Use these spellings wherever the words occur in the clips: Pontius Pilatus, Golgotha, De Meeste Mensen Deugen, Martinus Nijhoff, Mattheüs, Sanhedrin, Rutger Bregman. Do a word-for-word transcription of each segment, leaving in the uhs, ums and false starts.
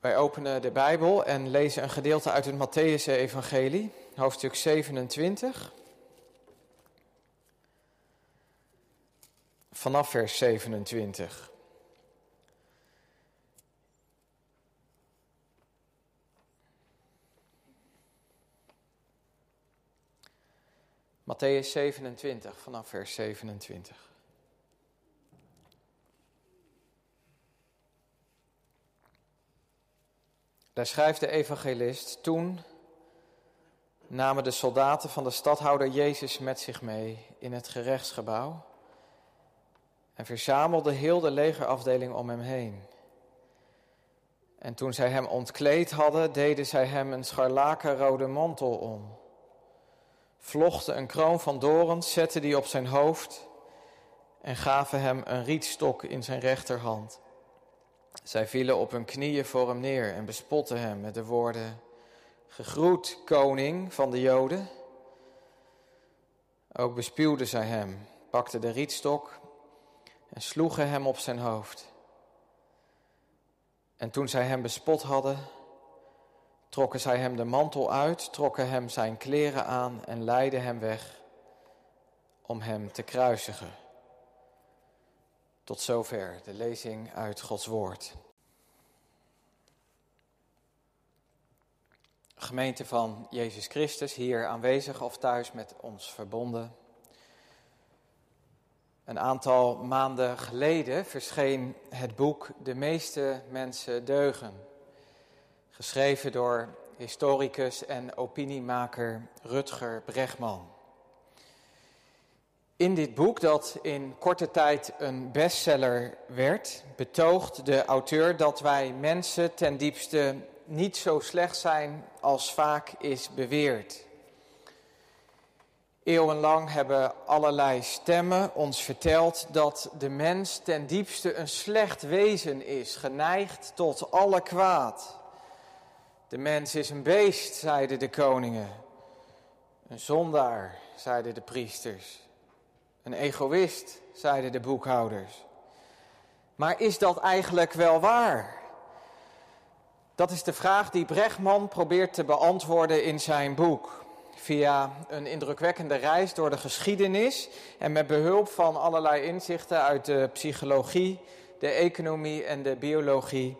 Wij openen de Bijbel en lezen een gedeelte uit het Mattheüs-evangelie, hoofdstuk zevenentwintig, vanaf vers zevenentwintig. Mattheüs zevenentwintig, vanaf vers zevenentwintig. Daar schrijft de evangelist: toen namen de soldaten van de stadhouder Jezus met zich mee in het gerechtsgebouw en verzamelden heel de legerafdeling om hem heen. En toen zij hem ontkleed hadden, deden zij hem een scharlakenrode mantel om, vlochten een kroon van doorn, zetten die op zijn hoofd en gaven hem een rietstok in zijn rechterhand. Zij vielen op hun knieën voor hem neer en bespotten hem met de woorden: gegroet, koning van de Joden. Ook bespuwden zij hem, pakten de rietstok en sloegen hem op zijn hoofd. En toen zij hem bespot hadden, trokken zij hem de mantel uit, trokken hem zijn kleren aan en leidden hem weg om hem te kruisigen. Tot zover de lezing uit Gods woord. Gemeente van Jezus Christus, hier aanwezig of thuis met ons verbonden. Een aantal maanden geleden verscheen het boek De Meeste Mensen Deugen, geschreven door historicus en opiniemaker Rutger Bregman. In dit boek, dat in korte tijd een bestseller werd, betoogt de auteur dat wij mensen ten diepste niet zo slecht zijn als vaak is beweerd. Eeuwenlang hebben allerlei stemmen ons verteld dat de mens ten diepste een slecht wezen is, geneigd tot alle kwaad. De mens is een beest, zeiden de koningen. Een zondaar, zeiden de priesters. Een egoïst, zeiden de boekhouders. Maar is dat eigenlijk wel waar? Dat is de vraag die Bregman probeert te beantwoorden in zijn boek. Via een indrukwekkende reis door de geschiedenis en met behulp van allerlei inzichten uit de psychologie, de economie en de biologie,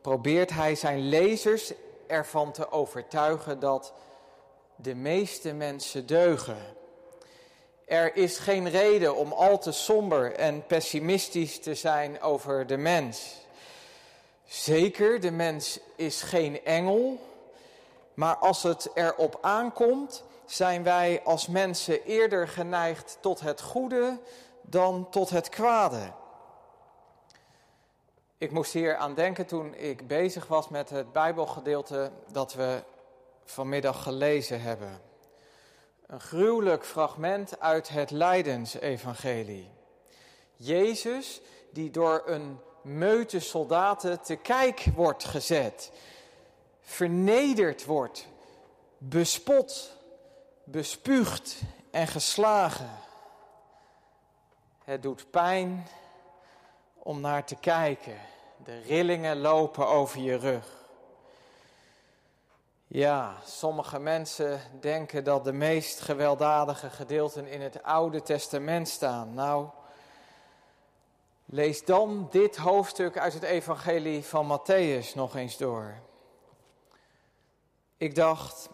probeert hij zijn lezers ervan te overtuigen dat de meeste mensen deugen. Er is geen reden om al te somber en pessimistisch te zijn over de mens. Zeker, de mens is geen engel, maar als het erop aankomt, zijn wij als mensen eerder geneigd tot het goede dan tot het kwade. Ik moest hier aan denken toen ik bezig was met het Bijbelgedeelte dat we vanmiddag gelezen hebben. Een gruwelijk fragment uit het Lijdensevangelie. Jezus die door een meute soldaten te kijk wordt gezet, vernederd wordt, bespot, bespuugd en geslagen. Het doet pijn om naar te kijken. De rillingen lopen over je rug. Ja, sommige mensen denken dat de meest gewelddadige gedeelten in het Oude Testament staan. Nou, lees dan dit hoofdstuk uit het evangelie van Mattheüs nog eens door. Ik dacht,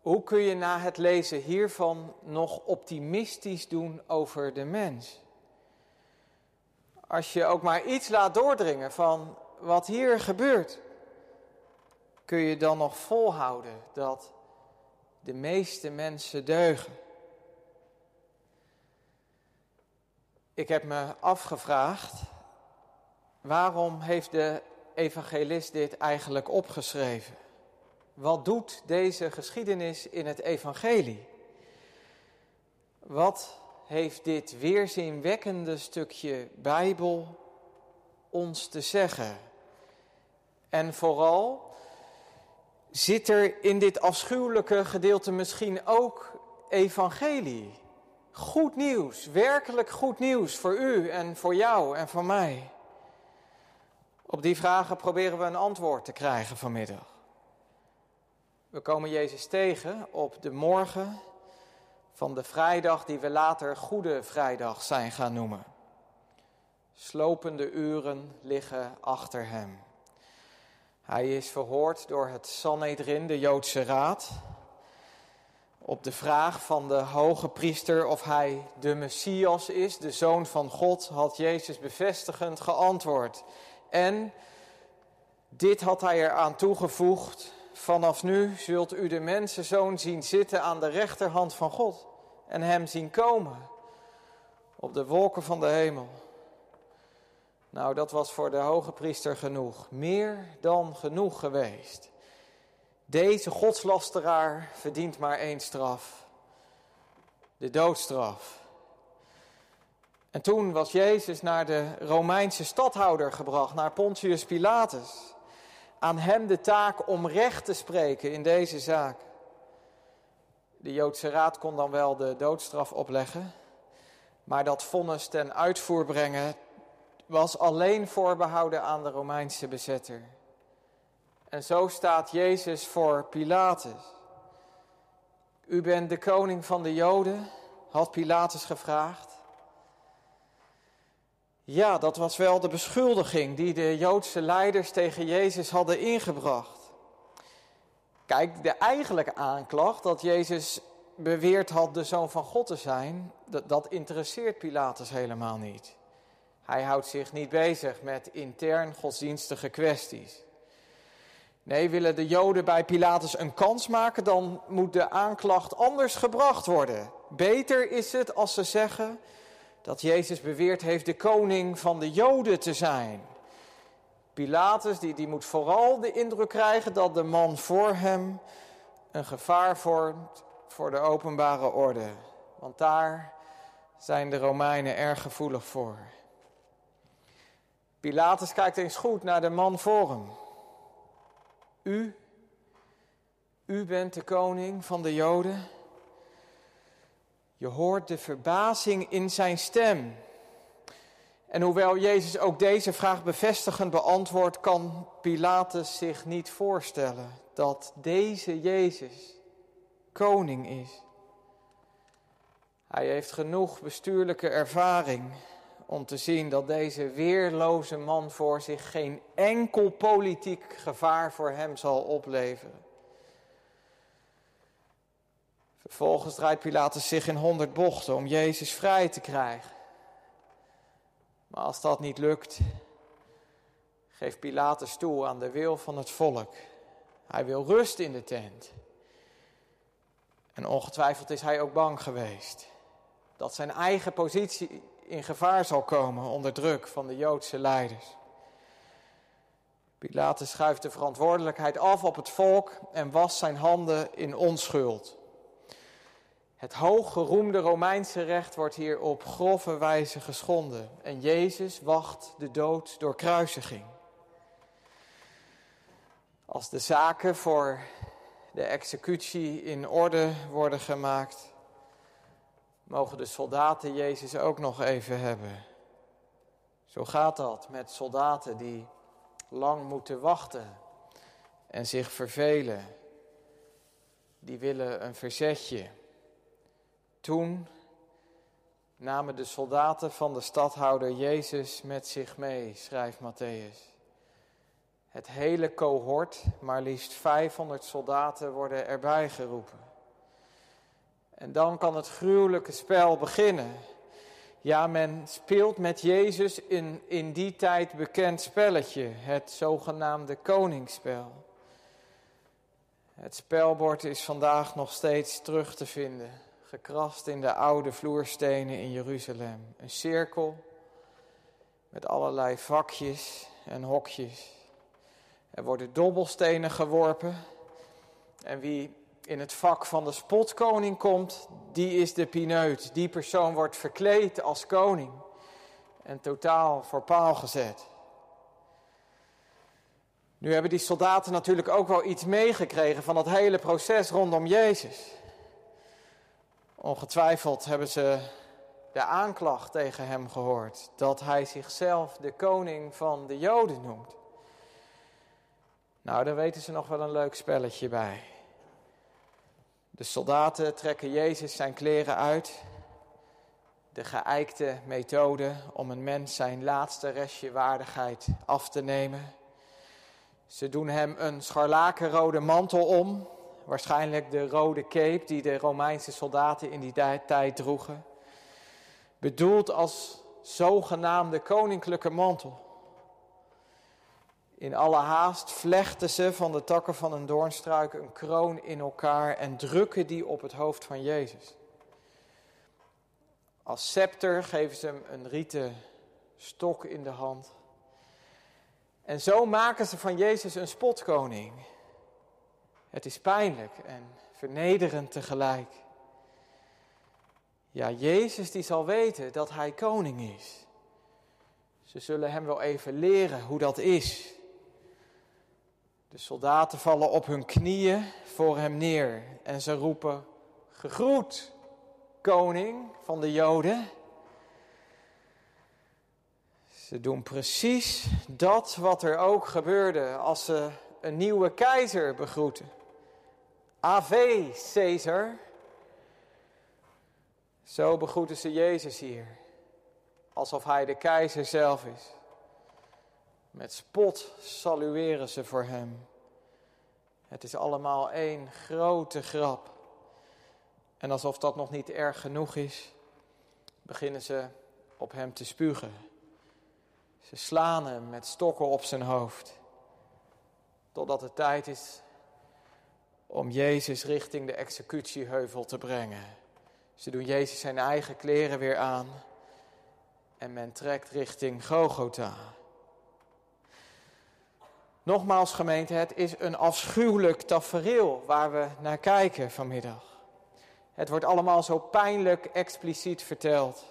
hoe kun je na het lezen hiervan nog optimistisch doen over de mens? Als je ook maar iets laat doordringen van wat hier gebeurt, kun je dan nog volhouden dat de meeste mensen deugen? Ik heb me afgevraagd, waarom heeft de evangelist dit eigenlijk opgeschreven? Wat doet deze geschiedenis in het evangelie? Wat heeft dit weerzinwekkende stukje Bijbel ons te zeggen? En vooral, zit er in dit afschuwelijke gedeelte misschien ook evangelie? Goed nieuws, werkelijk goed nieuws voor u en voor jou en voor mij. Op die vragen proberen we een antwoord te krijgen vanmiddag. We komen Jezus tegen op de morgen van de vrijdag die we later Goede Vrijdag zijn gaan noemen. Slopende uren liggen achter hem. Hij is verhoord door het Sanhedrin, de Joodse raad, op de vraag van de hoge priester of hij de Messias is, de Zoon van God, had Jezus bevestigend geantwoord. En dit had hij eraan toegevoegd: vanaf nu zult u de Mensenzoon zien zitten aan de rechterhand van God en hem zien komen op de wolken van de hemel. Nou, dat was voor de hoge priester genoeg, meer dan genoeg geweest. Deze godslasteraar verdient maar één straf, de doodstraf. En toen was Jezus naar de Romeinse stadhouder gebracht, naar Pontius Pilatus. Aan hem de taak om recht te spreken in deze zaak. De Joodse raad kon dan wel de doodstraf opleggen, maar dat vonnis ten uitvoer brengen was alleen voorbehouden aan de Romeinse bezetter. En zo staat Jezus voor Pilatus. U bent de koning van de Joden, had Pilatus gevraagd. Ja, dat was wel de beschuldiging die de Joodse leiders tegen Jezus hadden ingebracht. Kijk, de eigenlijke aanklacht dat Jezus beweerd had de Zoon van God te zijn, dat, dat interesseert Pilatus helemaal niet. Hij houdt zich niet bezig met intern godsdienstige kwesties. Nee, willen de Joden bij Pilatus een kans maken, dan moet de aanklacht anders gebracht worden. Beter is het als ze zeggen dat Jezus beweerd heeft de koning van de Joden te zijn. Pilatus die, die moet vooral de indruk krijgen dat de man voor hem een gevaar vormt voor de openbare orde. Want daar zijn de Romeinen erg gevoelig voor. Pilatus kijkt eens goed naar de man voor hem. U, u bent de koning van de Joden. Je hoort de verbazing in zijn stem. En hoewel Jezus ook deze vraag bevestigend beantwoordt, kan Pilatus zich niet voorstellen dat deze Jezus koning is. Hij heeft genoeg bestuurlijke ervaring om te zien dat deze weerloze man voor zich geen enkel politiek gevaar voor hem zal opleveren. Vervolgens draait Pilatus zich in honderd bochten om Jezus vrij te krijgen. Maar als dat niet lukt, geeft Pilatus toe aan de wil van het volk. Hij wil rust in de tent. En ongetwijfeld is hij ook bang geweest dat zijn eigen positie in gevaar zal komen onder druk van de Joodse leiders. Pilatus schuift de verantwoordelijkheid af op het volk en wast zijn handen in onschuld. Het hooggeroemde Romeinse recht wordt hier op grove wijze geschonden. En Jezus wacht de dood door kruisiging. Als de zaken voor de executie in orde worden gemaakt, mogen de soldaten Jezus ook nog even hebben. Zo gaat dat met soldaten die lang moeten wachten en zich vervelen. Die willen een verzetje. Toen namen de soldaten van de stadhouder Jezus met zich mee, schrijft Mattheüs. Het hele cohort, maar liefst vijfhonderd soldaten, worden erbij geroepen. En dan kan het gruwelijke spel beginnen. Ja, men speelt met Jezus in, in die tijd bekend spelletje, het zogenaamde koningsspel. Het spelbord is vandaag nog steeds terug te vinden, gekrast in de oude vloerstenen in Jeruzalem. Een cirkel met allerlei vakjes en hokjes. Er worden dobbelstenen geworpen en wie in het vak van de spotkoning komt, die is de pineut. Die persoon wordt verkleed als koning en totaal voor paal gezet. Nu hebben die soldaten natuurlijk ook wel iets meegekregen van dat hele proces rondom Jezus. Ongetwijfeld hebben ze de aanklacht tegen hem gehoord dat hij zichzelf de koning van de Joden noemt. Nou, daar weten ze nog wel een leuk spelletje bij. De soldaten trekken Jezus zijn kleren uit. De geijkte methode om een mens zijn laatste restje waardigheid af te nemen. Ze doen hem een scharlakenrode mantel om. Waarschijnlijk de rode cape die de Romeinse soldaten in die tijd droegen. Bedoeld als zogenaamde koninklijke mantel. In alle haast vlechten ze van de takken van een doornstruik een kroon in elkaar en drukken die op het hoofd van Jezus. Als scepter geven ze hem een rieten stok in de hand. En zo maken ze van Jezus een spotkoning. Het is pijnlijk en vernederend tegelijk. Ja, Jezus die zal weten dat hij koning is. Ze zullen hem wel even leren hoe dat is. De soldaten vallen op hun knieën voor hem neer en ze roepen: gegroet, koning van de Joden. Ze doen precies dat wat er ook gebeurde als ze een nieuwe keizer begroeten. Ave, Caesar. Zo begroeten ze Jezus hier. Alsof hij de keizer zelf is. Met spot salueren ze voor hem. Het is allemaal één grote grap. En alsof dat nog niet erg genoeg is, beginnen ze op hem te spugen. Ze slaan hem met stokken op zijn hoofd. Totdat het tijd is om Jezus richting de executieheuvel te brengen. Ze doen Jezus zijn eigen kleren weer aan. En men trekt richting Golgotha. Nogmaals gemeente, het is een afschuwelijk tafereel waar we naar kijken vanmiddag. Het wordt allemaal zo pijnlijk expliciet verteld.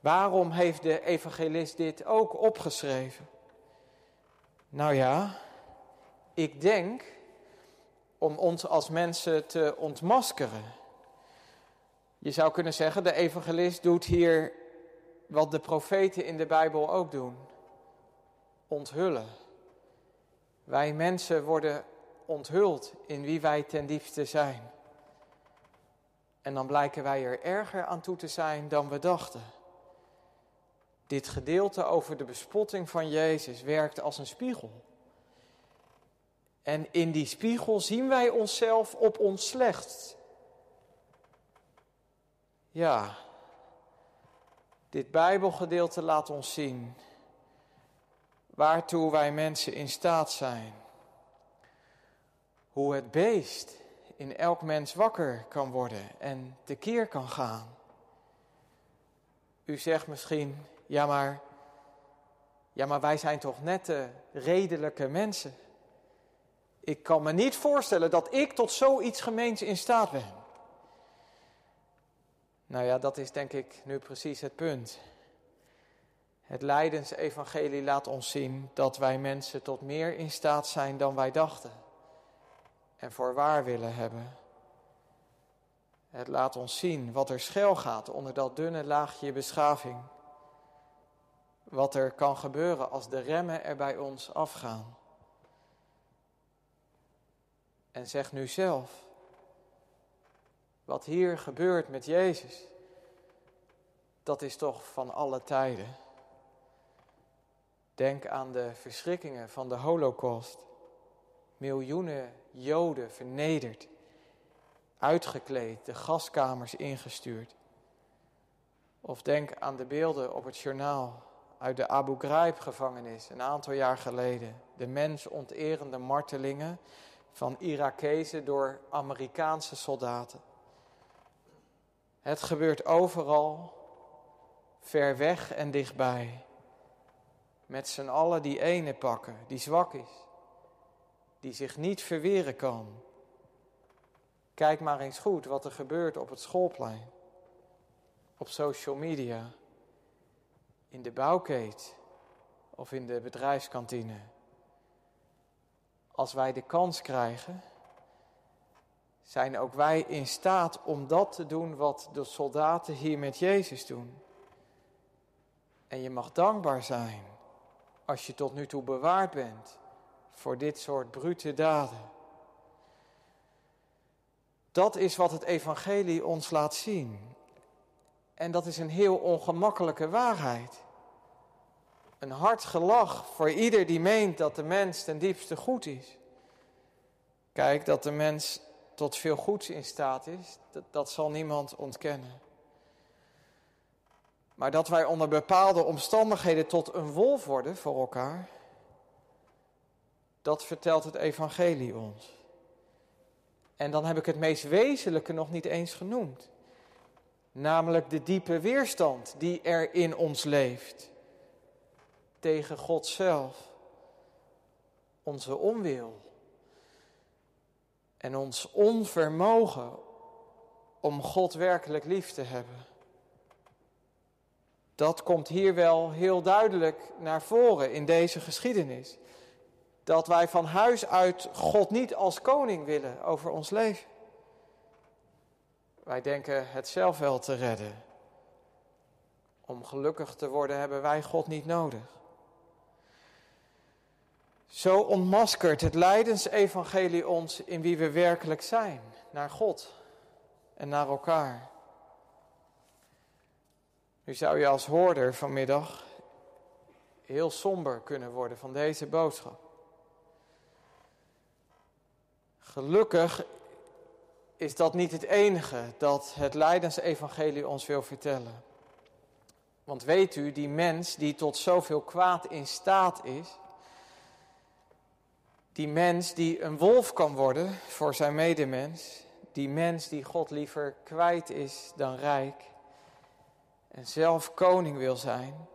Waarom heeft de evangelist dit ook opgeschreven? Nou ja, ik denk om ons als mensen te ontmaskeren. Je zou kunnen zeggen, de evangelist doet hier wat de profeten in de Bijbel ook doen. Onthullen. Wij mensen worden onthuld in wie wij ten diepste zijn. En dan blijken wij er erger aan toe te zijn dan we dachten. Dit gedeelte over de bespotting van Jezus werkt als een spiegel. En in die spiegel zien wij onszelf op ons slechtst. Ja, dit Bijbelgedeelte laat ons zien waartoe wij mensen in staat zijn. Hoe het beest in elk mens wakker kan worden en tekeer kan gaan. U zegt misschien, ja maar, ja maar wij zijn toch nette, redelijke mensen. Ik kan me niet voorstellen dat ik tot zoiets gemeens in staat ben. Nou ja, dat is denk ik nu precies het punt. Het lijdensevangelie laat ons zien dat wij mensen tot meer in staat zijn dan wij dachten. En voor waar willen hebben. Het laat ons zien wat er schuil gaat onder dat dunne laagje beschaving. Wat er kan gebeuren als de remmen er bij ons afgaan. En zeg nu zelf. Wat hier gebeurt met Jezus, dat is toch van alle tijden. Denk aan de verschrikkingen van de Holocaust. Miljoenen Joden vernederd, uitgekleed, de gaskamers ingestuurd. Of denk aan de beelden op het journaal uit de Abu Ghraib-gevangenis een aantal jaar geleden. De mensonterende martelingen van Irakezen door Amerikaanse soldaten. Het gebeurt overal, ver weg en dichtbij. Met z'n allen die ene pakken, die zwak is. Die zich niet verweren kan. Kijk maar eens goed wat er gebeurt op het schoolplein. Op social media. In de bouwkeet. Of in de bedrijfskantine. Als wij de kans krijgen, zijn ook wij in staat om dat te doen wat de soldaten hier met Jezus doen. En je mag dankbaar zijn als je tot nu toe bewaard bent voor dit soort brute daden. Dat is wat het evangelie ons laat zien. En dat is een heel ongemakkelijke waarheid. Een hard gelach voor ieder die meent dat de mens ten diepste goed is. Kijk, dat de mens tot veel goeds in staat is, dat, dat zal niemand ontkennen. Maar dat wij onder bepaalde omstandigheden tot een wolf worden voor elkaar, dat vertelt het evangelie ons. En dan heb ik het meest wezenlijke nog niet eens genoemd. Namelijk de diepe weerstand die er in ons leeft. Tegen God zelf. Onze onwil. En ons onvermogen om God werkelijk lief te hebben. Dat komt hier wel heel duidelijk naar voren in deze geschiedenis. Dat wij van huis uit God niet als koning willen over ons leven. Wij denken het zelf wel te redden. Om gelukkig te worden hebben wij God niet nodig. Zo ontmaskert het lijdensevangelie ons in wie we werkelijk zijn. Naar God en naar elkaar. Nu zou je als hoorder vanmiddag heel somber kunnen worden van deze boodschap. Gelukkig is dat niet het enige dat het lijdensevangelie ons wil vertellen. Want weet u, die mens die tot zoveel kwaad in staat is, die mens die een wolf kan worden voor zijn medemens, die mens die God liever kwijt is dan rijk en zelf koning wil zijn,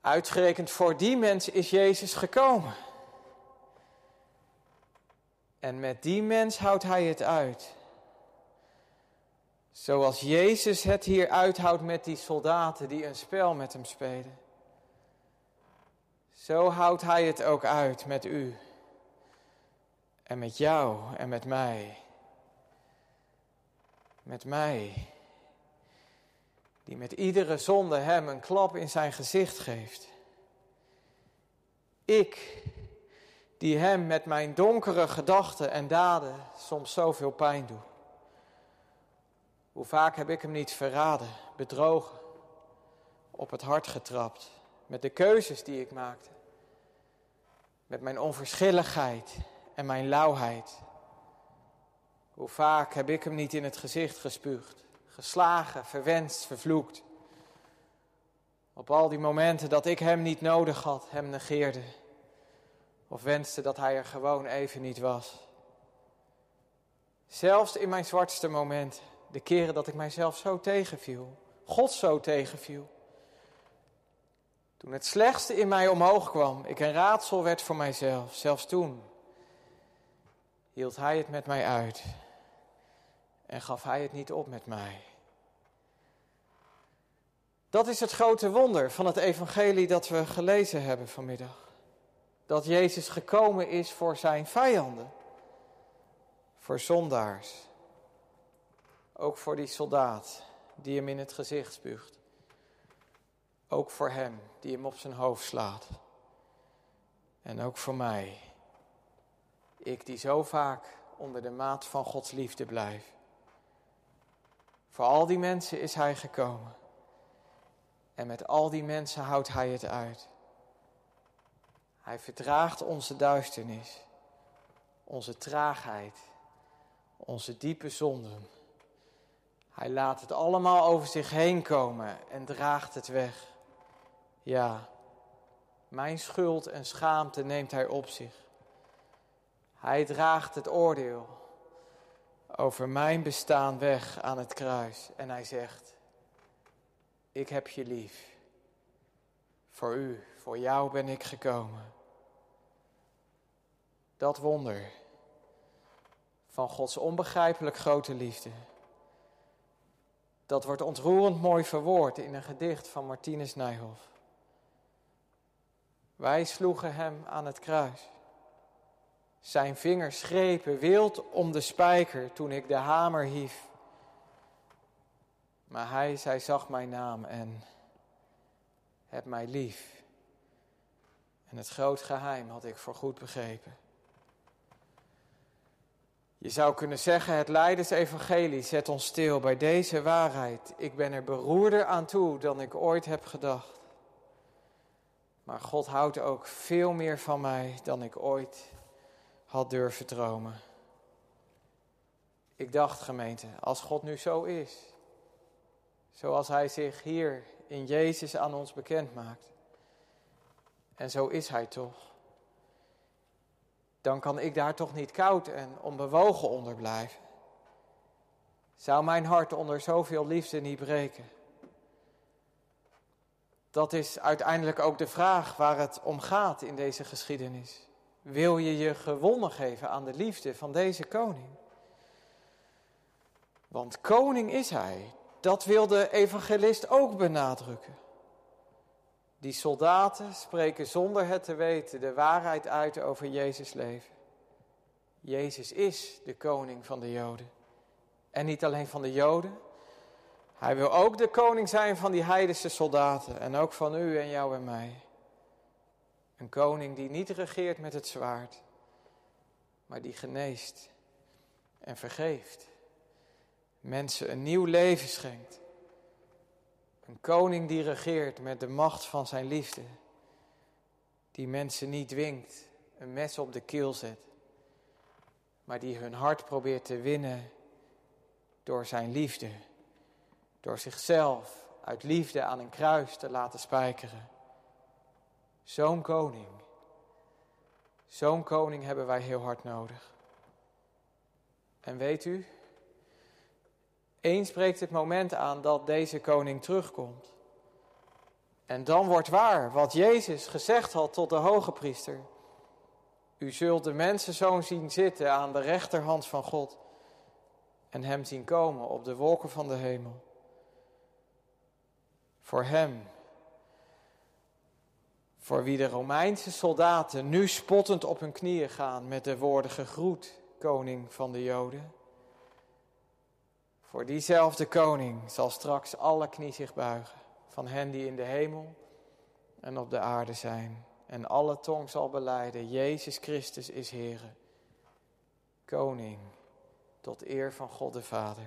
uitgerekend voor die mens is Jezus gekomen. En met die mens houdt hij het uit. Zoals Jezus het hier uithoudt met die soldaten die een spel met hem spelen. Zo houdt hij het ook uit met u. En met jou en met mij. Met mij. Die met iedere zonde hem een klap in zijn gezicht geeft. Ik... die hem met mijn donkere gedachten en daden soms zoveel pijn doet. Hoe vaak heb ik hem niet verraden, bedrogen, op het hart getrapt, met de keuzes die ik maakte, met mijn onverschilligheid en mijn lauwheid. Hoe vaak heb ik hem niet in het gezicht gespuugd, geslagen, verwenst, vervloekt. Op al die momenten dat ik hem niet nodig had, hem negeerde. Of wenste dat hij er gewoon even niet was. Zelfs in mijn zwartste moment, de keren dat ik mijzelf zo tegenviel, God zo tegenviel. Toen het slechtste in mij omhoog kwam, ik een raadsel werd voor mijzelf, zelfs toen hield hij het met mij uit en gaf hij het niet op met mij. Dat is het grote wonder van het evangelie dat we gelezen hebben vanmiddag. Dat Jezus gekomen is voor zijn vijanden. Voor zondaars. Ook voor die soldaat die hem in het gezicht spuugt. Ook voor hem die hem op zijn hoofd slaat. En ook voor mij. Ik die zo vaak onder de maat van Gods liefde blijf. Voor al die mensen is hij gekomen. En met al die mensen houdt hij het uit. Hij verdraagt onze duisternis, onze traagheid, onze diepe zonden. Hij laat het allemaal over zich heen komen en draagt het weg. Ja, mijn schuld en schaamte neemt hij op zich. Hij draagt het oordeel over mijn bestaan weg aan het kruis. En hij zegt, ik heb je lief. Voor u, voor jou ben ik gekomen. Dat wonder van Gods onbegrijpelijk grote liefde. Dat wordt ontroerend mooi verwoord in een gedicht van Martinus Nijhoff. Wij sloegen hem aan het kruis. Zijn vingers grepen wild om de spijker toen ik de hamer hief. Maar hij, zij zag mijn naam en... heb mij lief En het groot geheim had ik voor goed begrepen. Je zou kunnen zeggen, het lijdensevangelie zet ons stil bij deze waarheid. Ik ben er beroerder aan toe dan ik ooit heb gedacht. Maar God houdt ook veel meer van mij dan ik ooit had durven dromen. Ik dacht, gemeente, als God nu zo is, zoals hij zich hier in Jezus aan ons bekend maakt, en zo is hij toch, dan kan ik daar toch niet koud en onbewogen onder blijven. Zou mijn hart onder zoveel liefde niet breken? Dat is uiteindelijk ook de vraag waar het om gaat in deze geschiedenis. Wil je je gewonnen geven aan de liefde van deze koning? Want koning is hij. Dat wil de evangelist ook benadrukken. Die soldaten spreken zonder het te weten de waarheid uit over Jezus' leven. Jezus is de koning van de Joden. En niet alleen van de Joden. Hij wil ook de koning zijn van die heidense soldaten. En ook van u en jou en mij. Een koning die niet regeert met het zwaard. Maar die geneest en vergeeft. Mensen een nieuw leven schenkt. Een koning die regeert met de macht van zijn liefde. Die mensen niet dwingt, een mes op de keel zet. Maar die hun hart probeert te winnen door zijn liefde. Door zichzelf uit liefde aan een kruis te laten spijkeren. Zo'n koning. Zo'n koning hebben wij heel hard nodig. En weet u... Eens breekt het moment aan dat deze koning terugkomt. En dan wordt waar wat Jezus gezegd had tot de hogepriester. U zult de mensenzoon zien zitten aan de rechterhand van God. En hem zien komen op de wolken van de hemel. Voor hem, voor wie de Romeinse soldaten nu spottend op hun knieën gaan met de woorden gegroet, koning van de Joden. Voor diezelfde koning zal straks alle knie zich buigen, van hen die in de hemel en op de aarde zijn. En alle tong zal belijden, Jezus Christus is Heere, koning, tot eer van God de Vader.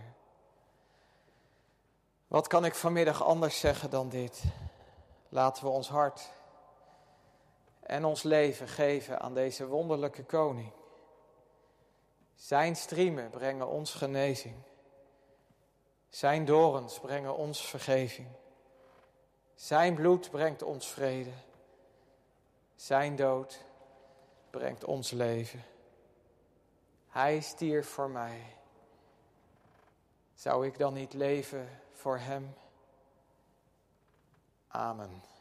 Wat kan ik vanmiddag anders zeggen dan dit? Laten we ons hart en ons leven geven aan deze wonderlijke koning. Zijn striemen brengen ons genezing. Zijn dorens brengen ons vergeving. Zijn bloed brengt ons vrede. Zijn dood brengt ons leven. Hij stierf voor mij. Zou ik dan niet leven voor hem? Amen.